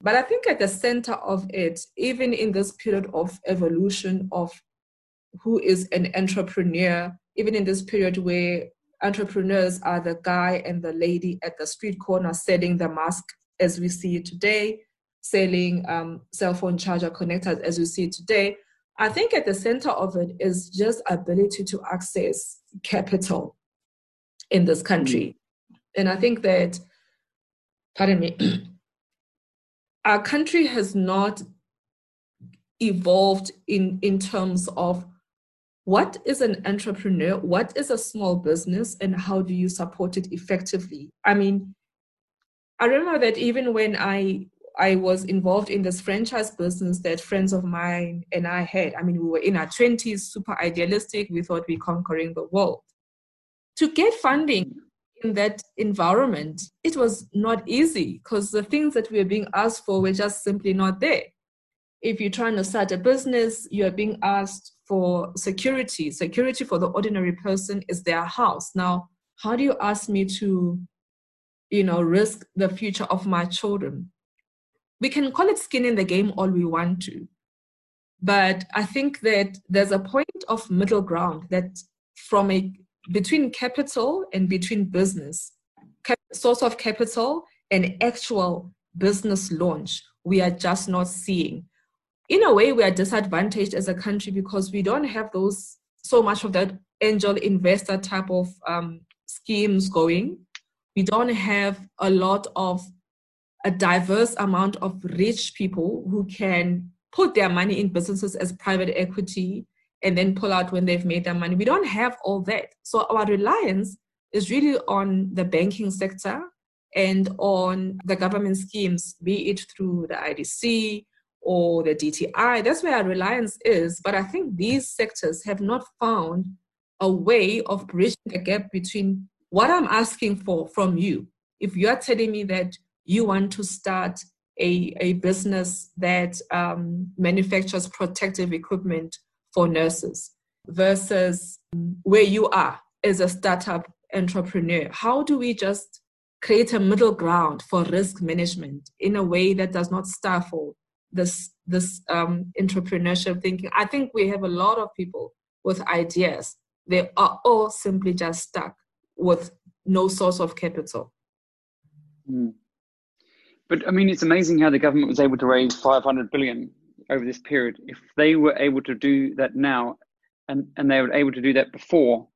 But I think at the center of it, even in this period of evolution of who is an entrepreneur, even in this period where entrepreneurs are the guy and the lady at the street corner selling the mask as we see it today, selling um, cell phone charger connectors as we see it today, I think at the center of it is just ability to access capital in this country. And I think that, pardon me, our country has not evolved in, in terms of what is an entrepreneur, what is a small business, and how do you support it effectively? I mean, I remember that even when I I was involved in this franchise business that friends of mine and I had, I mean, we were in our twenties, super idealistic, we thought we were conquering the world. To get funding in that environment, it was not easy because the things that we were being asked for were just simply not there. If you're trying to start a business, you're being asked for security. Security for the ordinary person is their house. Now, how do you ask me to, you know, risk the future of my children? We can call it skin in the game all we want to, but I think that there's a point of middle ground that from a between capital and between business, cap, source of capital and actual business launch, we are just not seeing. In a way, we are disadvantaged as a country because we don't have those so much of that angel investor type of um, schemes going. We don't have a lot of a diverse amount of rich people who can put their money in businesses as private equity and then pull out when they've made their money. We don't have all that. So our reliance is really on the banking sector and on the government schemes, be it through the I D C or the D T I. That's where our reliance is. But I think these sectors have not found a way of bridging the gap between what I'm asking for from you. If you're telling me that you want to start a, a business that um, manufactures protective equipment for nurses versus where you are as a startup entrepreneur. How do we just create a middle ground for risk management in a way that does not stifle this this um, entrepreneurship thinking? I think we have a lot of people with ideas. They are all simply just stuck with no source of capital. Mm. But I mean, it's amazing how the government was able to raise five hundred billion over this period. If they were able to do that now, and, and they were able to do that before,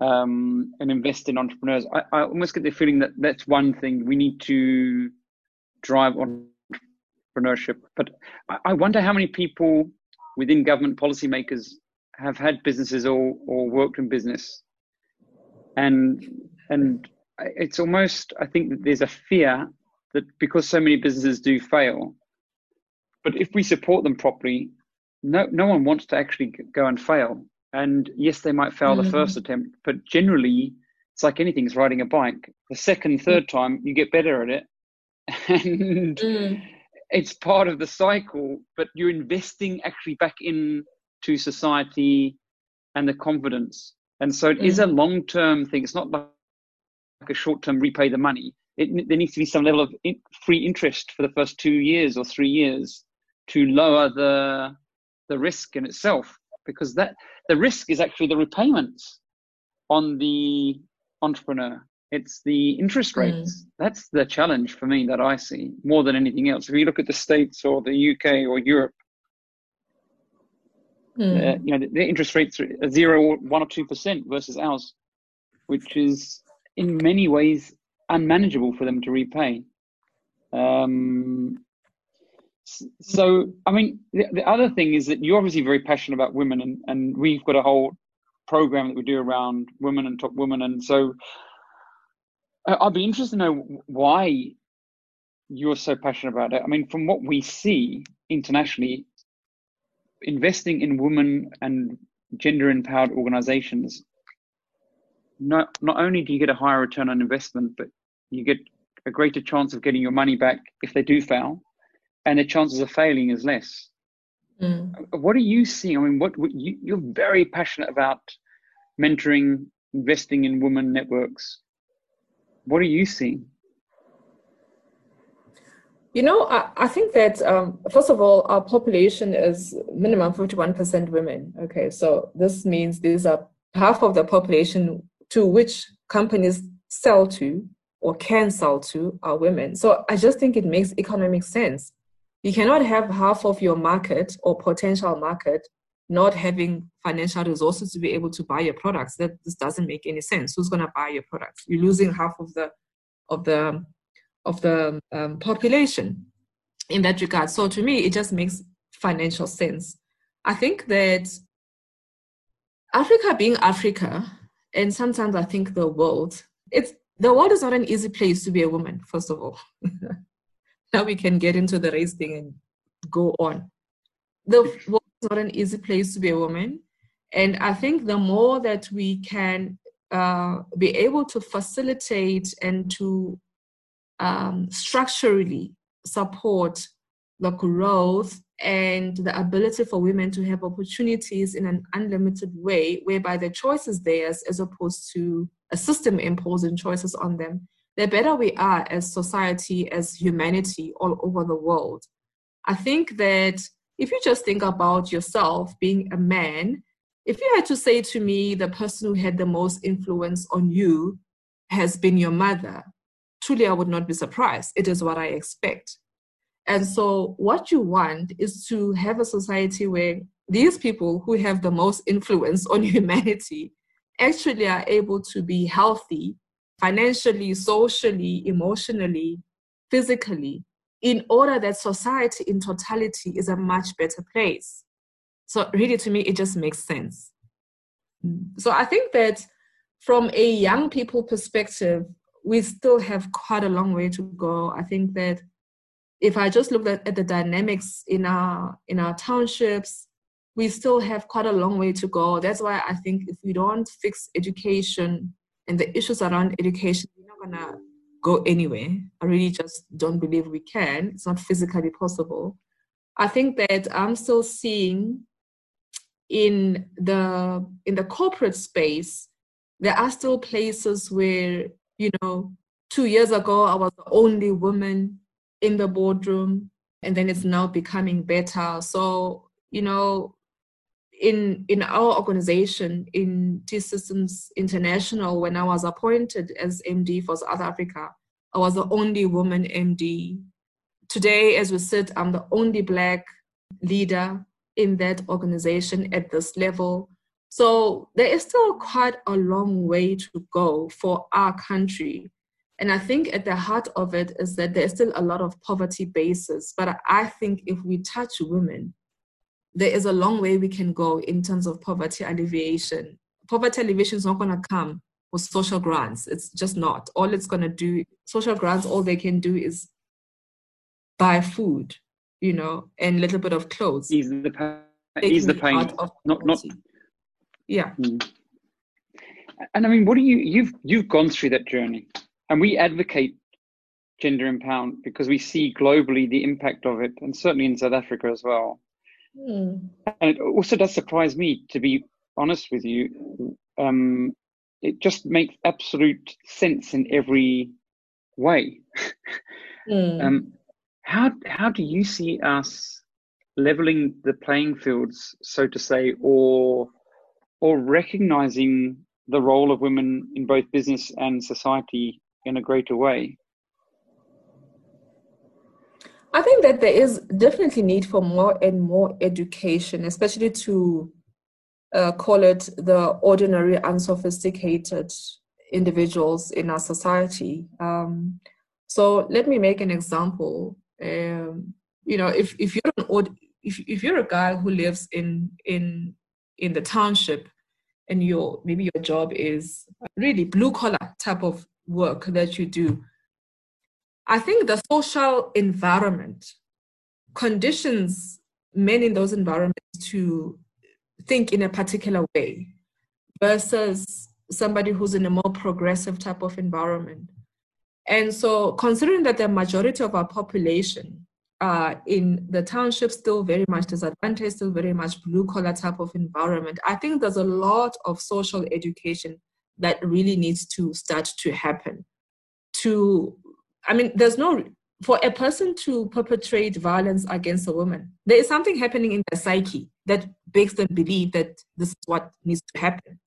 um, and invest in entrepreneurs, I, I almost get the feeling that that's one thing we need to drive entrepreneurship. But I, I wonder how many people within government policymakers have had businesses or, or worked in business, and and it's almost, I think that there's a fear that because so many businesses do fail. But if we support them properly, no no one wants to actually go and fail. And yes, they might fail mm. the first attempt, but generally, it's like anything, it's riding a bike. The second, third time, you get better at it. And mm. it's part of the cycle, but you're investing actually back into society and the confidence. And so it mm. is a long-term thing. It's not like a short-term repay the money. It, there needs to be some level of in, free interest for the first two years or three years. To lower the the risk in itself, because that the risk is actually the repayments on the entrepreneur. It's the interest rates. Mm. That's the challenge for me that I see more than anything else. If you look at the States or the U K or Europe, mm. uh, you know, the, the interest rates are zero, one or two percent versus ours, which is in many ways unmanageable for them to repay. Um, so, I mean, the, the other thing is that you're obviously very passionate about women, and, and we've got a whole program that we do around women and top women, and so I'd be interested to know why you're so passionate about it. I mean, from what we see internationally, investing in women and gender-empowered organizations, not, not only do you get a higher return on investment, but you get a greater chance of getting your money back if they do fail, and the chances of failing is less. Mm. What are you seeing? I mean, what, what you, you're very passionate about mentoring, investing in women networks. What are you seeing? You know, I, I think that, um, first of all, our population is minimum fifty-one percent women. Okay, so this means these are half of the population to which companies sell to or can sell to are women. So I just think it makes economic sense. You cannot have half of your market or potential market not having financial resources to be able to buy your products. That this doesn't make any sense. Who's going to buy your products? You're losing half of the of the of the um, population in that regard. So to me, it just makes financial sense. I think that Africa being Africa, and sometimes I think the world, it's the world is not an easy place to be a woman. First of all, now we can get into the race thing and go on. The world not an easy place to be a woman, and I think the more that we can uh, be able to facilitate and to um, structurally support the growth and the ability for women to have opportunities in an unlimited way, whereby the choice is theirs as opposed to a system imposing choices on them, the better we are as society, as humanity all over the world. I think that if you just think about yourself being a man, if you had to say to me, the person who had the most influence on you has been your mother, truly, I would not be surprised. It is what I expect. And so what you want is to have a society where these people who have the most influence on humanity actually are able to be healthy financially, socially, emotionally, physically, in order that society in totality is a much better place. So really, to me, it just makes sense. So I think that from a young people perspective, we still have quite a long way to go. I think that if I just look at, at the dynamics in our, in our townships, we still have quite a long way to go. That's why I think if we don't fix education and the issues around education, we're not gonna go anywhere. I really just don't believe we can. It's not physically possible. I think that I'm still seeing in the in the corporate space, there are still places where, you know, two years ago, I was the only woman in the boardroom, and then it's now becoming better. So, you know, in in our organization, in T-Systems International, when I was appointed as M D for South Africa, I was the only woman M D. Today, as we sit, I'm the only Black leader in that organization at this level. So there is still quite a long way to go for our country. And I think at the heart of it is that there's still a lot of poverty bases. But I think if we touch women, there is a long way we can go in terms of poverty alleviation. Poverty alleviation is not going to come with social grants. It's just not. All it's going to do, social grants, all they can do is buy food, you know, and a little bit of clothes. Ease the, ease the pain. Not, not. Yeah. Mm. And I mean, what do you, you've, you've gone through that journey, and we advocate gender empowerment because we see globally the impact of it, and certainly in South Africa as well. Mm. And it also does surprise me, to be honest with you. Um, it just makes absolute sense in every way. Mm. um, how how do you see us leveling the playing fields, so to say, or or recognizing the role of women in both business and society in a greater way? I think that there is definitely need for more and more education, especially to uh, call it the ordinary, unsophisticated individuals in our society. Um, so let me make an example. Um, you know, if if you're an old, if if you're a guy who lives in in in the township, and your maybe your job is really blue collar type of work that you do, I think the social environment conditions men in those environments to think in a particular way versus somebody who's in a more progressive type of environment. And so considering that the majority of our population uh, in the township still very much disadvantaged, still very much blue-collar type of environment, I think there's a lot of social education that really needs to start to happen to I mean, there's no, for a person to perpetrate violence against a woman, there is something happening in their psyche that makes them believe that this is what needs to happen.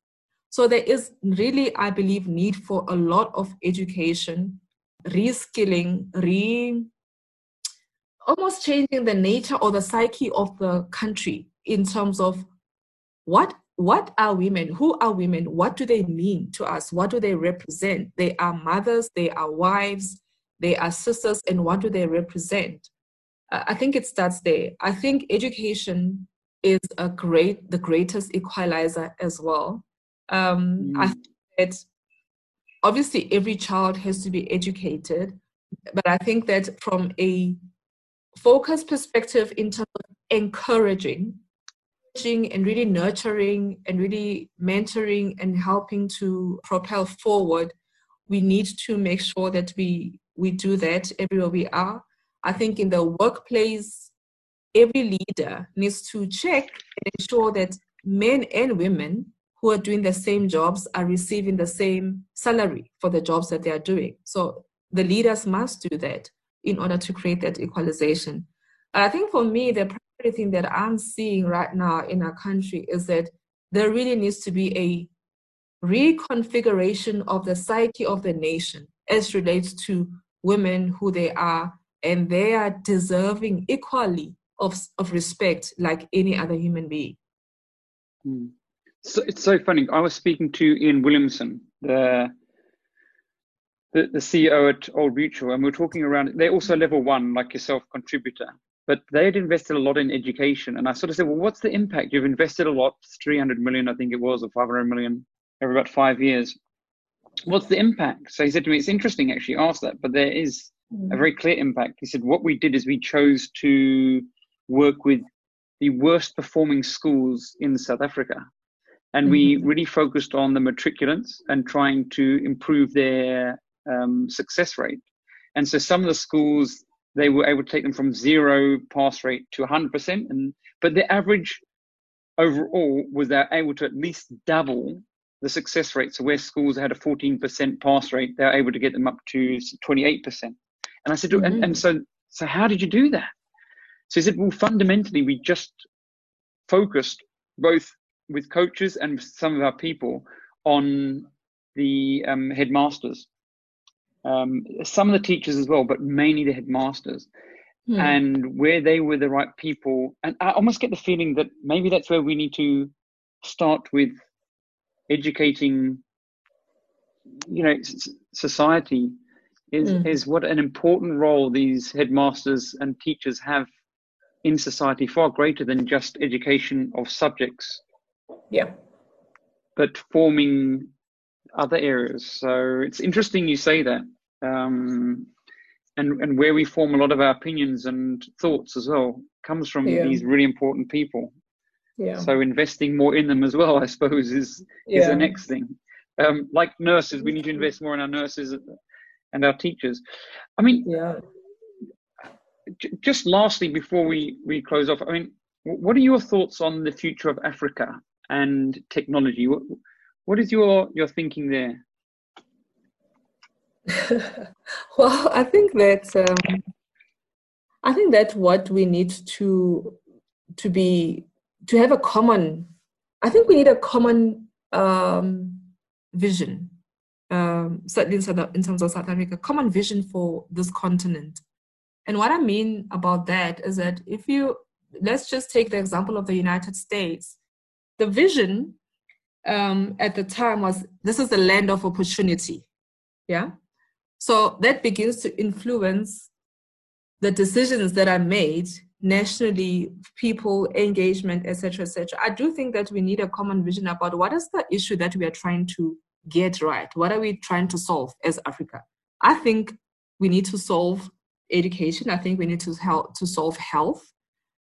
So there is really, I believe, need for a lot of education, reskilling, re, almost changing the nature or the psyche of the country in terms of what What are women? Who are women? What do they mean to us? What do they represent? They are mothers, they are wives, they are sisters, and what do they represent? Uh, I think it starts there. I think education is a great, the greatest equalizer as well. Um, mm. I think that obviously every child has to be educated, but I think that from a focus perspective in terms of encouraging, encouraging and really nurturing and really mentoring and helping to propel forward, we need to make sure that we we do that everywhere we are. I think in the workplace, every leader needs to check and ensure that men and women who are doing the same jobs are receiving the same salary for the jobs that they are doing. So the leaders must do that in order to create that equalization. And I think for me, the primary thing that I'm seeing right now in our country is that there really needs to be a reconfiguration of the psyche of the nation as relates to women, who they are, and they are deserving equally of, of respect like any other human being. Mm. So it's so funny. I was speaking to Ian Williamson, the, the the C E O at Old Mutual, and we were talking around, they're also level one, like yourself, contributor, but they had invested a lot in education. And I sort of said, well, what's the impact? You've invested a lot, three hundred million, I think it was, or five hundred million over about five years. What's the impact? So he said to me, it's interesting actually asked that, but there is a very clear impact. He said, what we did is we chose to work with the worst performing schools in South Africa. And mm-hmm. we really focused on the matriculants and trying to improve their um, success rate. And so some of the schools, they were able to take them from zero pass rate to one hundred percent. And, but the average overall was they're able to at least double the success rate. So where schools had a fourteen percent pass rate, they're able to get them up to twenty-eight percent. And I said, mm-hmm. and, and so, so how did you do that? So he said, well, fundamentally, we just focused both with coaches and some of our people on the um, headmasters, um, some of the teachers as well, but mainly the headmasters. Mm-hmm. And where they were the right people. And I almost get the feeling that maybe that's where we need to start with educating, you know, society is mm. is what an important role these headmasters and teachers have in society, far greater than just education of subjects, yeah, but forming other areas. So it's interesting you say that, um, and and where we form a lot of our opinions and thoughts as well comes from yeah. these really important people. Yeah. So investing more in them as well, I suppose, is is yeah. the next thing. Um, like nurses, we need to invest more in our nurses and our teachers. I mean, yeah. j- just lastly, before we, we close off, I mean, what are your thoughts on the future of Africa and technology? What What is your, your thinking there? Well, I think that um, I think that what we need to to be to have a common, I think we need a common um, vision, um, certainly in terms of South Africa, common vision for this continent. And what I mean about that is that if you, let's just take the example of the United States, the vision um, at the time was, this is the land of opportunity, yeah? So that begins to influence the decisions that are made nationally, people, engagement, et cetera, et cetera. I do think that we need a common vision about what is the issue that we are trying to get right? What are we trying to solve as Africa? I think we need to solve education. I think we need to help to solve health.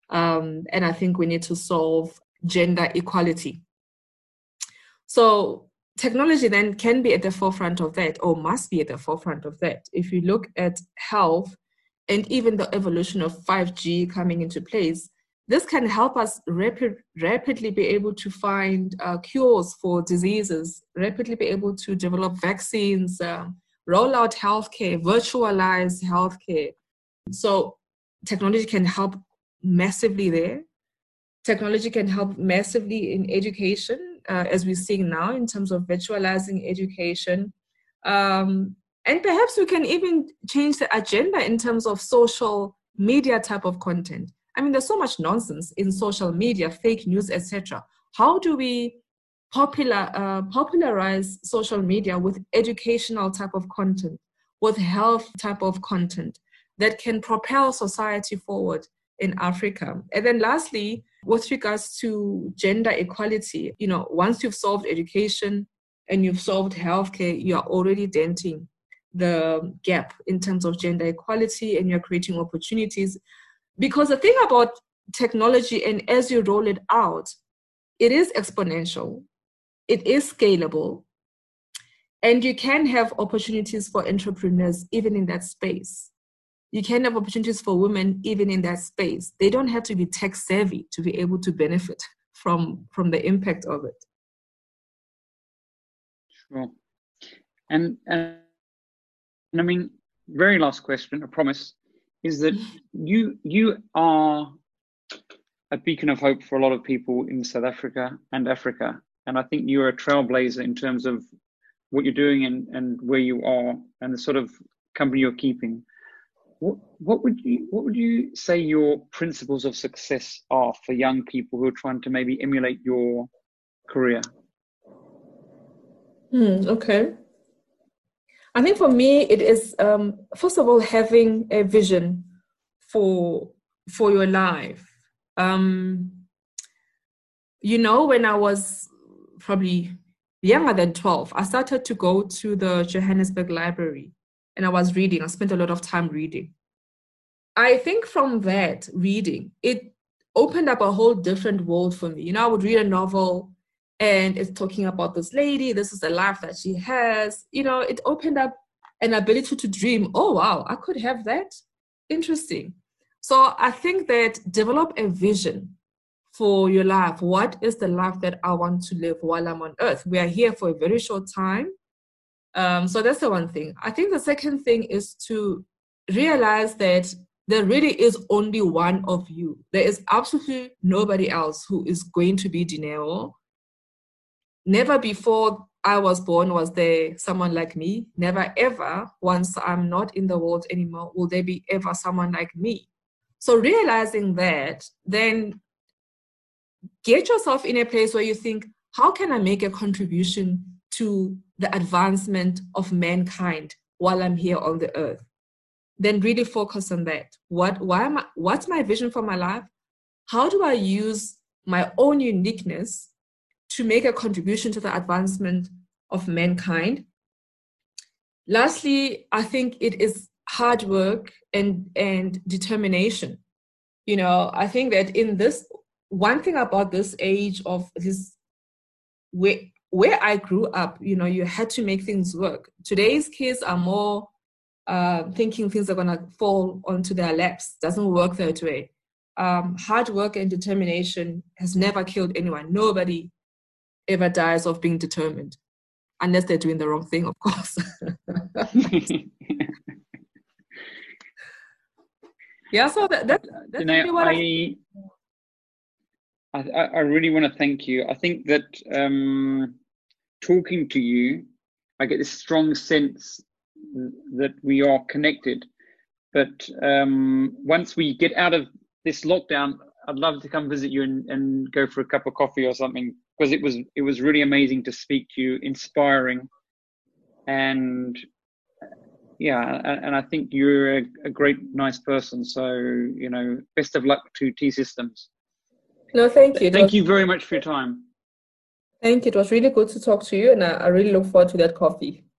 Um, and I think we need to solve gender equality. So technology then can be at the forefront of that, or must be at the forefront of that. If you look at health and even the evolution of five G coming into place, this can help us rapid, rapidly be able to find uh, cures for diseases, rapidly be able to develop vaccines, um, roll out healthcare, virtualize healthcare. So technology can help massively there. Technology can help massively in education, uh, as we're seeing now in terms of virtualizing education. Um, And perhaps we can even change the agenda in terms of social media type of content. I mean, there's so much nonsense in social media, fake news, et cetera. How do we popular, uh, popularize social media with educational type of content, with health type of content that can propel society forward in Africa? And then lastly, with regards to gender equality, you know, once you've solved education and you've solved healthcare, you are already denting the gap in terms of gender equality, and you're creating opportunities. Because the thing about technology, and as you roll it out, it is exponential, it is scalable, and you can have opportunities for entrepreneurs even in that space. You can have opportunities for women even in that space. They don't have to be tech savvy to be able to benefit from, from the impact of it. Sure. And, and And I mean, very last question, I promise, is that you you are a beacon of hope for a lot of people in South Africa and Africa. And I think you're a trailblazer in terms of what you're doing and, and where you are and the sort of company you're keeping. What, what would you what would you say your principles of success are for young people who are trying to maybe emulate your career? Hmm, okay. I think for me, it is, um, first of all, having a vision for for your life. Um, you know, when I was probably younger than twelve, I started to go to the Johannesburg Library and I was reading. I spent a lot of time reading. I think from that reading, it opened up a whole different world for me. You know, I would read a novel, and it's talking about this lady, this is the life that she has. You know, it opened up an ability to dream. Oh, wow, I could have that. Interesting. So I think that develop a vision for your life. What is the life that I want to live while I'm on earth? We are here for a very short time. Um, so that's the one thing. I think the second thing is to realize that there really is only one of you. There is absolutely nobody else who is going to be Daneo. Never before I was born was there someone like me. Never ever, once I'm not in the world anymore, will there be ever someone like me. So realizing that, then get yourself in a place where you think, how can I make a contribution to the advancement of mankind while I'm here on the earth? Then really focus on that. What, why am I, what's my vision for my life? How do I use my own uniqueness to make a contribution to the advancement of mankind? Lastly, I think it is hard work and, and determination. You know, I think that in this, one thing about this age of this, where, where I grew up, you know, you had to make things work. Today's kids are more uh, thinking things are gonna fall onto their laps. Doesn't work that way. Um, hard work and determination has never killed anyone. Nobody ever dies of being determined, unless they're doing the wrong thing, of course. Yeah, so that, that, that's Daneo, really what I, I I really want to thank you. I think that um, talking to you, I get this strong sense that we are connected. But um, once we get out of this lockdown, I'd love to come visit you and, and go for a cup of coffee or something, because it was it was really amazing to speak to you, inspiring, and yeah, and I think you're a, a great, nice person. So you know, best of luck to T-Systems. No, thank you. Thank was, you very much for your time. Thank you. It was really good to talk to you, and I, I really look forward to that coffee.